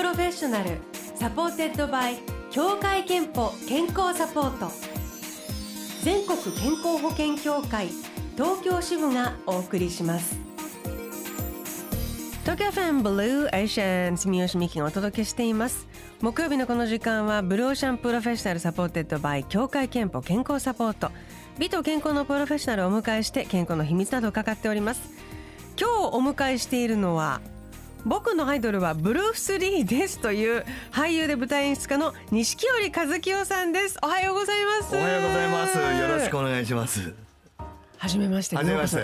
プロフェッショナルサポーテッドバイ協会憲法健康サポート、全国健康保険協会東京支部がお送りします。東京フェンブルーエーシャン、住吉美希がお届けしています。木曜日のこの時間はブルーオーシャンプロフェッショナルサポーテッドバイ協会憲法健康サポート、美と健康のプロフェッショナルをお迎えして健康の秘密などを伺っております。今日お迎えしているのは、僕のアイドルはブルース・リーですという俳優で舞台演出家の錦織一清さんです。おはようございます。おはようございます。よろしくお願いします。はじめまして。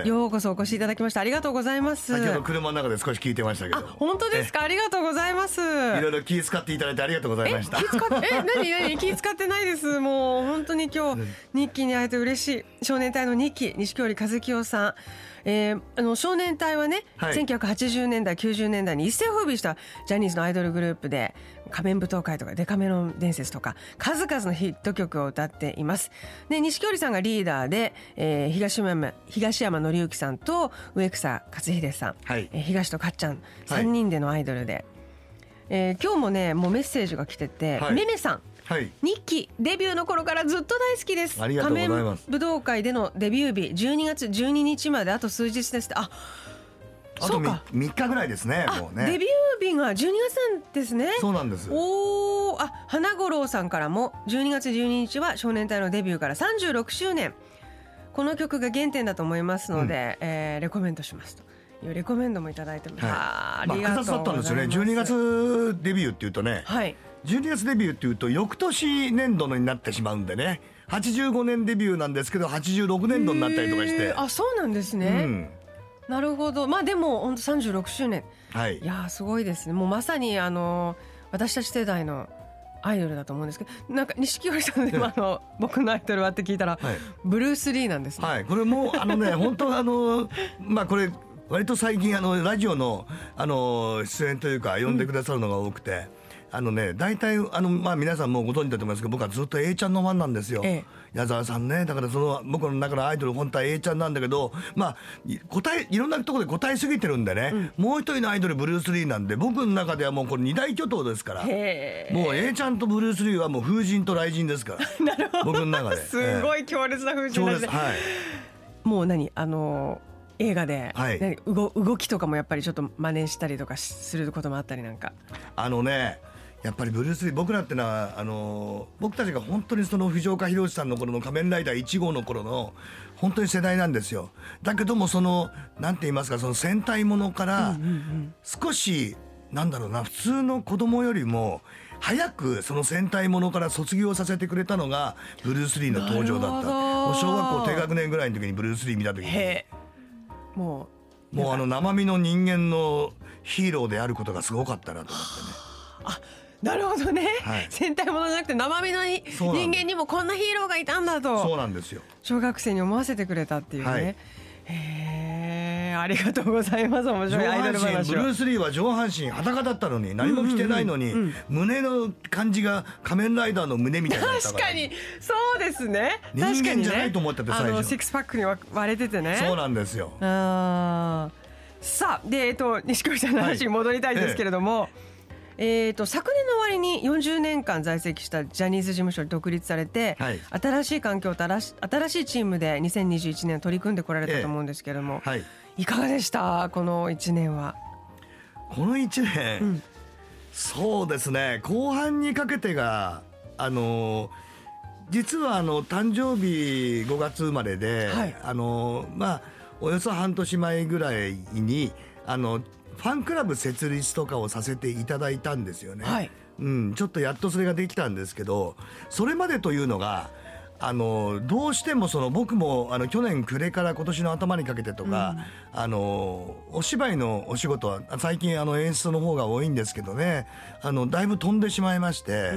ようこそお越しいただきました。ありがとうございます。先ほど車の中で少し聞いてましたけど。あ、本当ですか。ありがとうございます。いろいろ気遣っていただいてありがとうございました。何気遣ってないです。もう本当に今日日記に会えて嬉しい。少年隊の2期錦織一清さん、少年隊はね、はい、1980年代90年代に一世風靡したジャニーズのアイドルグループで、仮面舞踏会とかデカメロン伝説とか数々のヒット曲を歌っています。で、錦織さんがリーダーで、東山紀之さんと植草克秀さん、はい、東とかっちゃん3人でのアイドルで、はい、今日もね、もうメッセージが来てて、はい、めめさん、はい、2期デビューの頃からずっと大好きです。ありがとうございます。仮面舞踏会でのデビュー日12月12日まであと数日です。あと3日ぐらいですね。もうね、デビュー日が12月なんですね。そうなんです。花五郎さんからも、12月12日は少年隊のデビューから36周年、この曲が原点だと思いますので、レコメントしますというレコメンドもいただいてます。はい、ありがとうございます。まあ、複雑だったんですよね。12月デビューっていうとね、はい、12月デビューっていうと翌年年度になってしまうんでね、85年デビューなんですけど86年度になったりとかして。あ、そうなんですね。なるほど。まあでも本当36周年、はい、いやすごいですね。もうまさに私たち世代のアイドルだと思うんですけど、なんか錦織さんでも僕のアイドルはって聞いたら、はい、ブルース・リーなんですね。はい、これも本当まあこれ割と最近ラジオの出演というか呼んでくださるのが多くて、大体まあ皆さんもご存知だと思いますけど、僕はずっと A ちゃんのファンなんですよ。矢沢さんね。だから僕の中のアイドル本体 A ちゃんなんだけど、まあいろんなところで答えすぎてるんでね、もう一人のアイドルブルース・リーなんで、僕の中ではもうこれ二大巨頭ですから、もう A ちゃんとブルース・リーはもう風神と雷神ですから。なるほど。僕の中ですごい強烈な風神ですね。はい、もう映画で、はい、動きとかもやっぱりちょっと真似したりとかすることもあったりなんか。やっぱりブルース・リー、僕らってのは僕たちが本当に藤岡弘、さんの頃の仮面ライダー1号の頃の本当に世代なんですよ。だけどもなんて言いますか、戦隊ものから少し、なんだろうな、普通の子供よりも早く戦隊ものから卒業させてくれたのがブルース・リーの登場だった。もう小学校低学年ぐらいの時にブルース・リー見た時に、もう生身の人間のヒーローであることがすごかったなと思ってね。なるほどね。はい、戦隊ものじゃなくて生身の人間にもこんなヒーローがいたんだと。そうなんですよ。小学生に思わせてくれたっていうね。はい、ありがとうございます。面白いアイドル話。ブルース・リーは上半身裸だったのに、何も着てないのに、胸の感じが仮面ライダーの胸みたいな。確かにそうですね。人間じゃないと思ってて、最初シックスパックに割れててね。そうなんですよ。さあで錦織さんの話に戻りたいんですけれども、昨年の終わりに40年間在籍したジャニーズ事務所に独立されて、はい、新しい環境と新しいチームで2021年取り組んでこられたと思うんですけれども、はい、いかがでしたこの1年は。この1年、そうですね、後半にかけてが実は誕生日5月生まれで、はい、まあおよそ半年前ぐらいにファンクラブ設立とかをさせていただいたんですよね。はい、ちょっとやっとそれができたんですけど、それまでというのがどうしても僕も去年暮れから今年の頭にかけてとか、お芝居のお仕事は最近演出の方が多いんですけどね、だいぶ飛んでしまいまして。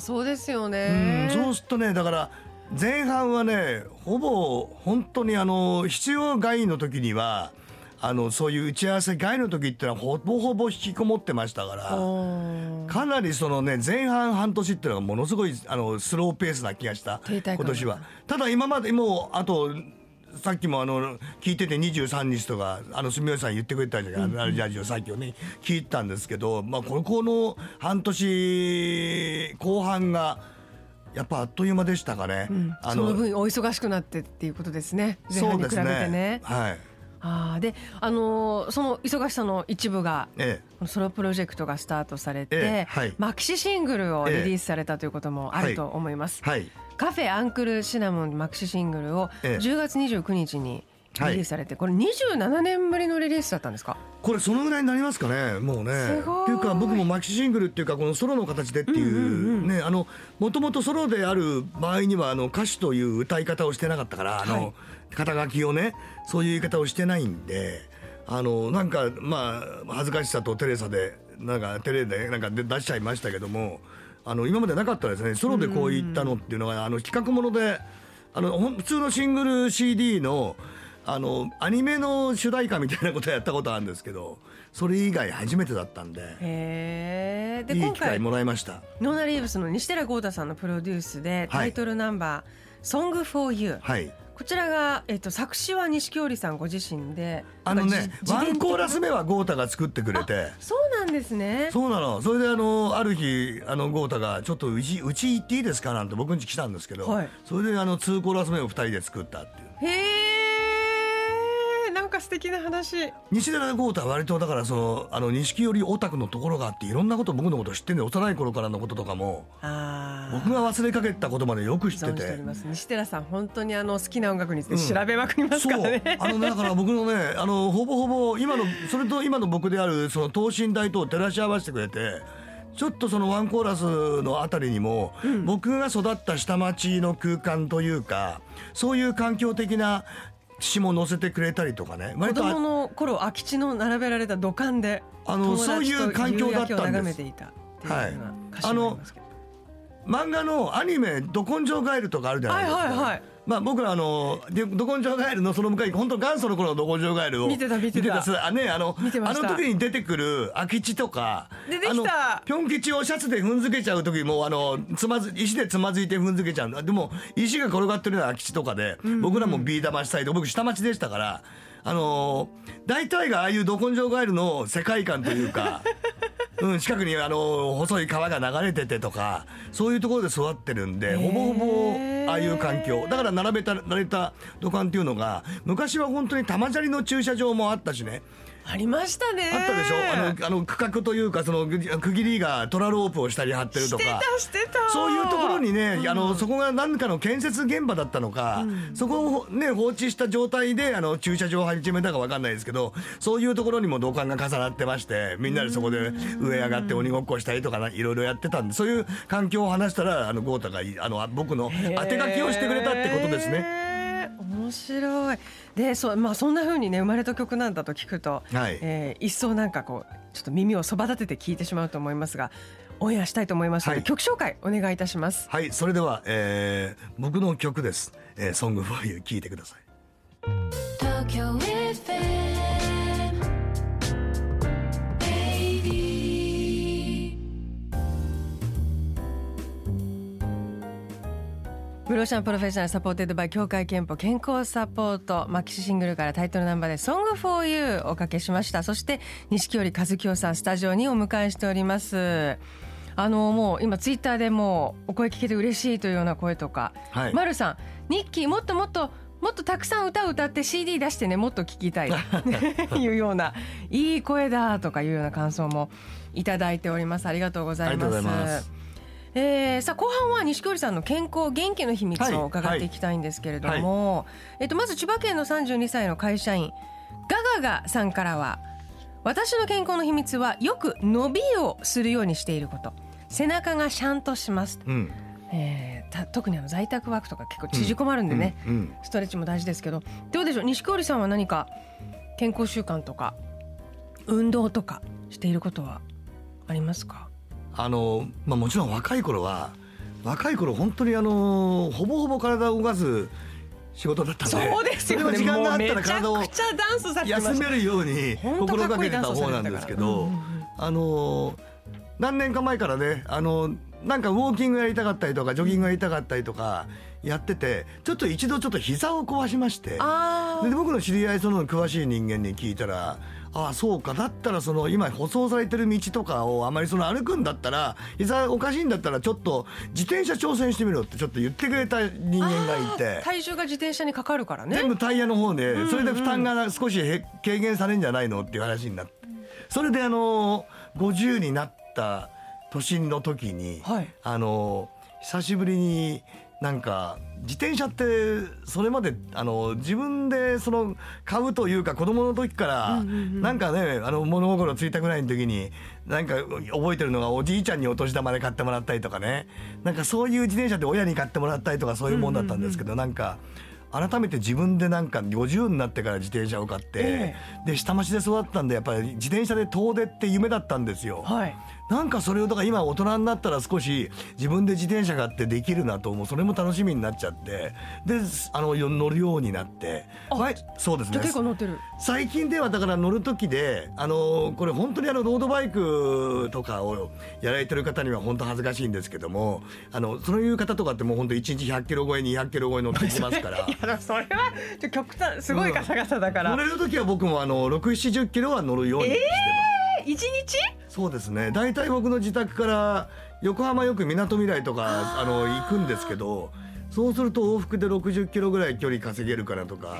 そうですよね。そうするとね、だから前半はね、ほぼ本当に必要外の時にはそういう打ち合わせ外の時ってのはほぼほぼ引きこもってましたから、かなり前半半年っていうのがものすごいスローペースな気がした今年は。ただ今までもうあとさっきも聞いてて23日とか住吉さん言ってくれたじゃない、ラジオさっきをね聞いたんですけど、まあこの半年後半がやっぱあっという間でしたかね、うん、その分お忙しくなってっていうことですね、前半に比べて ね、はい。あでその忙しさの一部が、ええ、ソロプロジェクトがスタートされて、ええはい、マキシシングルをリリースされたということもあると思います、ええはい、カフェアンクルシナモンマキシシングルを10月29日にリリースされて、これ27年ぶりのリリースだったんですか。これそのぐらいになりますかね、もうね。すごい。っていうか僕もマキシシングルっていうかこのソロの形でっていう、うんうんうん、ね、もともとソロである場合には歌手という歌い方をしてなかったから、はい、肩書きをねそういう言い方をしてないんで、なんかまあ恥ずかしさとテレでなんか出しちゃいましたけども、今までなかったですね、ソロでこういったのっていうのが、企画もので普通のシングル CD のアニメの主題歌みたいなことやったことあるんですけど、それ以外初めてだったん でいい機会もらいました。ノーナリーブスの西寺豪太さんのプロデュースでタイトルナンバー「Song for You」、はい、こちらが、作詞は錦織さんご自身で、ワンコーラス目は豪太が作ってくれて。そうなんですね。そうなの。それである日豪太がちょっとうち行っていいですかなんて僕ん家来たんですけど、はい、それで2コーラス目を2人で作ったっていう。へー、なんか素敵な話。西寺豪太は割とだから錦織オタクのところがあって、いろんなこと僕のこと知ってんで、幼い頃からのこととかも僕が忘れかけたことまでよく知ってて。西寺さん本当に好きな音楽について調べまくりますからね、うん、そうだから僕のねほぼほぼ今のそれと今の僕であるその等身大と照らし合わせてくれて、ちょっとそのワンコーラスのあたりにも、うん、僕が育った下町の空間というか、そういう環境的な詩も載せてくれたりとかね。子供の頃空き地の並べられた土管でそういう環境だったんです。漫画のアニメど根性ガエルとかあるじゃないですか、はいはいはい、まあ、僕らど根性ガエルのその向かい本当元祖の頃のど根性ガエルを見てた、ね、時に出てくる空き地とか出てきたピョン吉をシャツで踏んづけちゃう時も石でつまずいて踏んづけちゃう。でも石が転がってるような空き地とかで、うんうん、僕らもビー玉したいと、僕下町でしたから大体がああいうど根性ガエルの世界観というか、うん、近くに細い川が流れててとか、そういうところで育ってるんで、ほぼほぼああいう環境だから並べた土管っていうのが、昔は本当に玉砂利の駐車場もあったしね。ありましたね。あったでしょ。区画というかその区切りがトラロープを下に張ってるとかしてたそういうところにね、うん、そこが何かの建設現場だったのか、うん、そこを、ね、放置した状態で駐車場を始めたか分かんないですけど、そういうところにも土管が重なってまして、みんなでそこで上上がって鬼ごっこしたりとかいろいろやってたんで、そういう環境を話したら豪太が僕の当て書きをしてくれたってことですね。面白い。で、そんな風にね生まれた曲なんだと聞くと、はい、一層なんかこうちょっと耳をそば立てて聞いてしまうと思いますが、オンエアしたいと思いますので、はい、曲紹介お願いいたします。はい、それでは、僕の曲です、Song for You 聴いてください。東京 FM Baby ブローシャンプロフェッショナルサポーテッドバイ協会憲法健康サポート、マキシシングルからタイトルナンバーで Song for You おかけしました。そして錦織和清さんスタジオにお迎えしております。もう今ツイッターでもうお声聞けて嬉しいというような声とか、はい、丸さんニッキーもっとたくさん歌を歌って CD 出してね、もっと聴きたいいうようないい声だとかいうような感想もいただいております。ありがとうございます。さあ後半は錦織さんの健康元気の秘密を伺っていきたいんですけれども、はいはい、まず千葉県の32歳の会社員ガガガさんからは、私の健康の秘密はよく伸びをするようにしていること、背中がシャンとします、うん、特に在宅ワークとか結構縮こまるんでね、うんうんうん、ストレッチも大事ですけど、どうでしょう錦織さんは、何か健康習慣とか運動とかしていることはありますか。まあ、もちろん若い頃本当にほぼほぼ体を動かす仕事だったんで、そうですよね、時間があったら体を休めるように心がけてた方なんですけど、何年か前からねなんかウォーキングやりたかったりとかジョギングやりたかったりとかやってて、ちょっと一度ちょっと膝を壊しまして、で僕の知り合いその詳しい人間に聞いたら、ああそうか、だったらその今舗装されてる道とかをあまりその歩くんだったら膝おかしいんだったらちょっと自転車挑戦してみろってちょっと言ってくれた人間がいて、体重が自転車にかかるからね、全部タイヤの方で、それで負担が少し軽減されるんじゃないのっていう話になって、それで50になった年の時に、はい、久しぶりになんか自転車ってそれまで自分でその買うというか子供の時から、なんかね物心ついたぐらいの時になんか覚えてるのがおじいちゃんにお年玉で買ってもらったりとかね、なんかそういう自転車って親に買ってもらったりとかそういうもんだったんですけど、なんか改めて自分でなんか50になってから自転車を買って、で下町で育ったんでやっぱり自転車で遠出って夢だったんですよ、なんかそれをだから今大人になったら少し自分で自転車買ってできるなと思う、それも楽しみになっちゃって、で乗るようになって、はい、そうですね、結構乗ってる最近では。だから乗る時でこれ本当にロードバイクとかをやられてる方には本当恥ずかしいんですけども、そういう方とかってもう本当1日100キロ超え200キロ超え乗ってきますからそれは極端すごいガサガサだから、乗れる時は僕も6、70キロは乗るようにしてます。1日？そうですね、大体僕の自宅から横浜よくみなとみらいとか行くんですけど、そうすると往復で60キロぐらい距離稼げるからとか。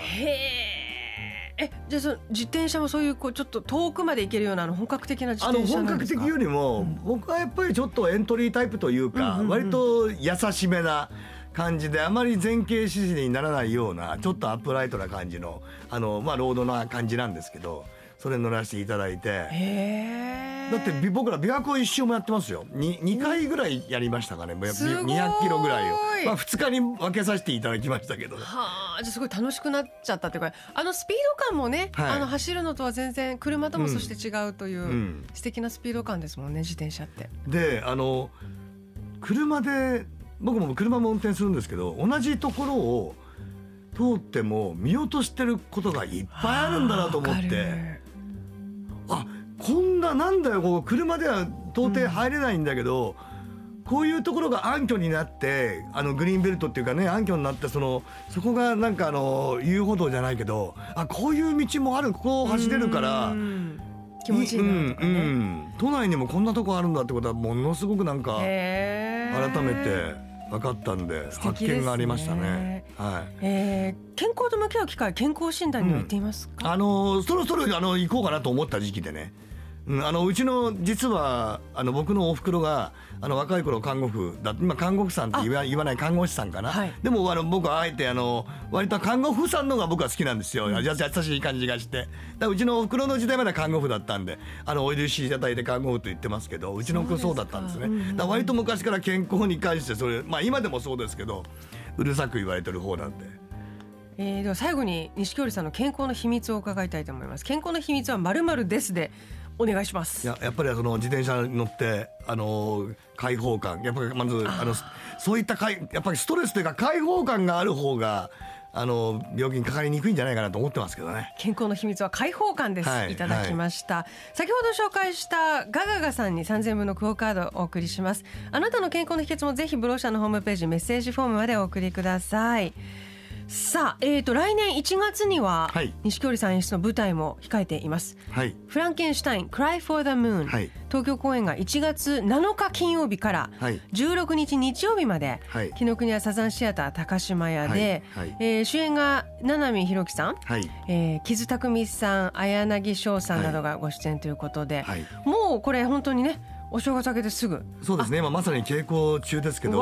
じゃあその自転車もそういうこうちょっと遠くまで行けるような本格的な自転車なんですか？本格的よりも、僕はやっぱりちょっとエントリータイプというか、割と優しめな感じであまり前傾支持にならないようなちょっとアップライトな感じのロードな感じなんですけど、それ乗らせていただいて、だって僕ら琵琶湖一周もやってますよ。2回ぐらいやりましたかね、200キロぐらいを、2日に分けさせていただきましたけど、はあ、じゃあすごい楽しくなっちゃったっていうか、スピード感もね、走るのとは全然車ともそして違うという、素敵なスピード感ですもんね自転車って。で車で僕も車も運転するんですけど、同じところを通っても見落としてることがいっぱいあるんだなと思って、あ、こんななんだよこう車では到底入れないんだけど、こういうところが暗渠になってグリーンベルトっていうかね、暗渠になって、そこがなんか遊歩道じゃないけど、あ、こういう道もある、ここを走れるから気持ちいいなとかね、都内にもこんなとこあるんだってことはものすごくなんか改めて分かったんで、発見がありましたね。健康と向き合う機会、健康診断に行っていますか？そろそろ行こうかなと思った時期でね、うちの実は僕のお袋が若い頃看護婦だ、今看護婦さんって言わない看護師さんかな、でも僕はあえて割と看護婦さんの方が僕は好きなんですよ、優しい感じがして。だからうちのお袋の時代まで看護婦だったんで、お許しいただいて看護婦と言ってますけど、うちの子そうだったんですね。だ割と昔から健康に関してそれ、今でもそうですけどうるさく言われてる方なんで。では最後に錦織さんの健康の秘密を伺いたいと思います。健康の秘密は〇〇ですでお願いします。やっぱり自転車に乗って解放感、やっぱりまずそういったやっぱりストレスというか解放感がある方が病気にかかりにくいんじゃないかなと思ってますけどね。健康の秘密は解放感です、いただきました、先ほど紹介したガガガさんに3000分のクオカードをお送りします。あなたの健康の秘訣もぜひブロー社のホームページメッセージフォームまでお送りください。さあ、来年1月には錦織さん演出の舞台も控えています、フランケンシュタイン Cry for the Moon、東京公演が1月7日金曜日から16日日曜日まで、紀伊国屋サザンシアター高島屋で、主演が七海ひろきさん、木津匠さん、綾凪翔さんなどがご出演ということで、もうこれ本当にねお正月明けですぐ。そうですね、まさに稽古中ですけど、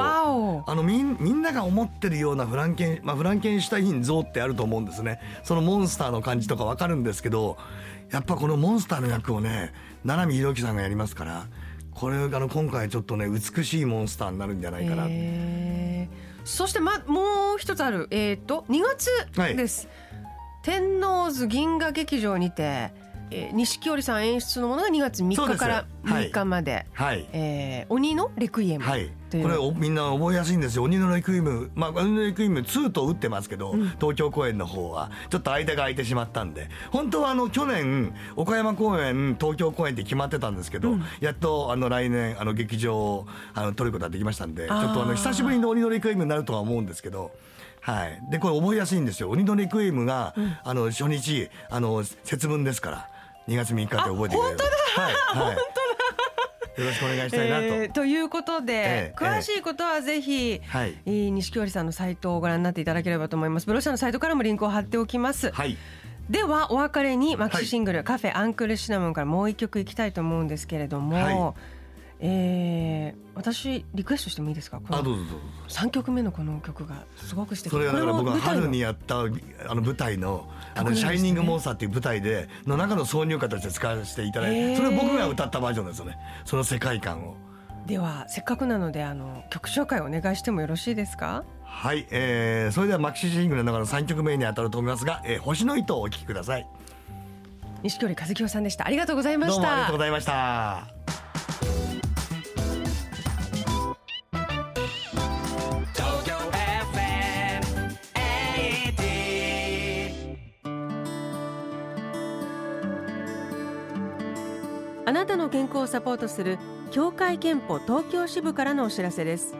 みんなが思ってるようなフランケンシュタイン像ってあると思うんですね。そのモンスターの感じとか分かるんですけど、やっぱこのモンスターの役をね七海ひろきさんがやりますから、これ今回ちょっとね美しいモンスターになるんじゃないかな。そして、もう一つある、2月です、天王洲銀河劇場にて錦織さん演出のものが2月3日から6日まで、はい鬼のレクイエム、はい、というこれをみんな覚えやすいんですよ。鬼のレクイエム、まあ、鬼のレクイエム2と打ってますけど、うん、東京公演の方はちょっと間が空いてしまったんで、本当は去年岡山公演東京公演って決まってたんですけど、うん、やっと来年劇場を取ることができましたんで、ちょっと久しぶりの鬼のレクイエムになるとは思うんですけど、はい、でこれ覚えやすいんですよ。鬼のレクイエムが、うん、初日節分ですから2月3日で覚えてくれる。本当だ、はいはい、本当だよろしくお願いしたいなと、ということで、詳しいことはぜひ、錦織さんのサイトをご覧になっていただければと思います。ブロシャのサイトからもリンクを貼っておきます、はい、ではお別れにマキシシングル、はい、カフェアンクルシナモンからもう一曲いきたいと思うんですけれども、はい私リクエストしてもいいですか。この3曲目のこの曲がすごく素敵。それはだから僕は春にやった舞台のシャイニングモンスターっていう舞台での中の挿入歌として使わせていただいて、それを僕が歌ったバージョンですよね。その世界観を。ではせっかくなので曲紹介をお願いしてもよろしいですか。はい、それではマキシシングルの中の3曲目に当たると思いますが、星の糸をお聴きください。錦織一清さんでした。ありがとうございました。どうもありがとうございました。あなたの健康をサポートする協会憲法東京支部からのお知らせです。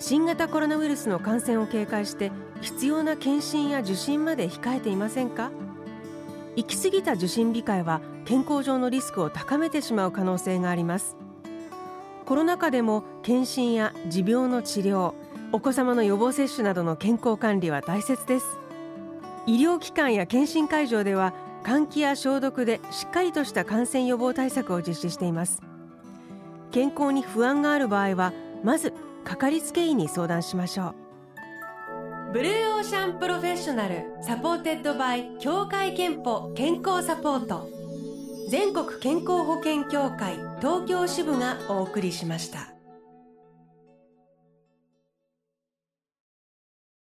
新型コロナウイルスの感染を警戒して必要な検診や受診まで控えていませんか。行き過ぎた受診控えは健康上のリスクを高めてしまう可能性があります。コロナ禍でも検診や持病の治療、お子様の予防接種などの健康管理は大切です。医療機関や検診会場では換気や消毒でしっかりとした感染予防対策を実施しています。健康に不安がある場合はまずかかりつけ医に相談しましょう。ブルーオーシャンプロフェッショナルサポーテッドバイ協会憲法健康サポート、全国健康保険協会東京支部がお送りしました。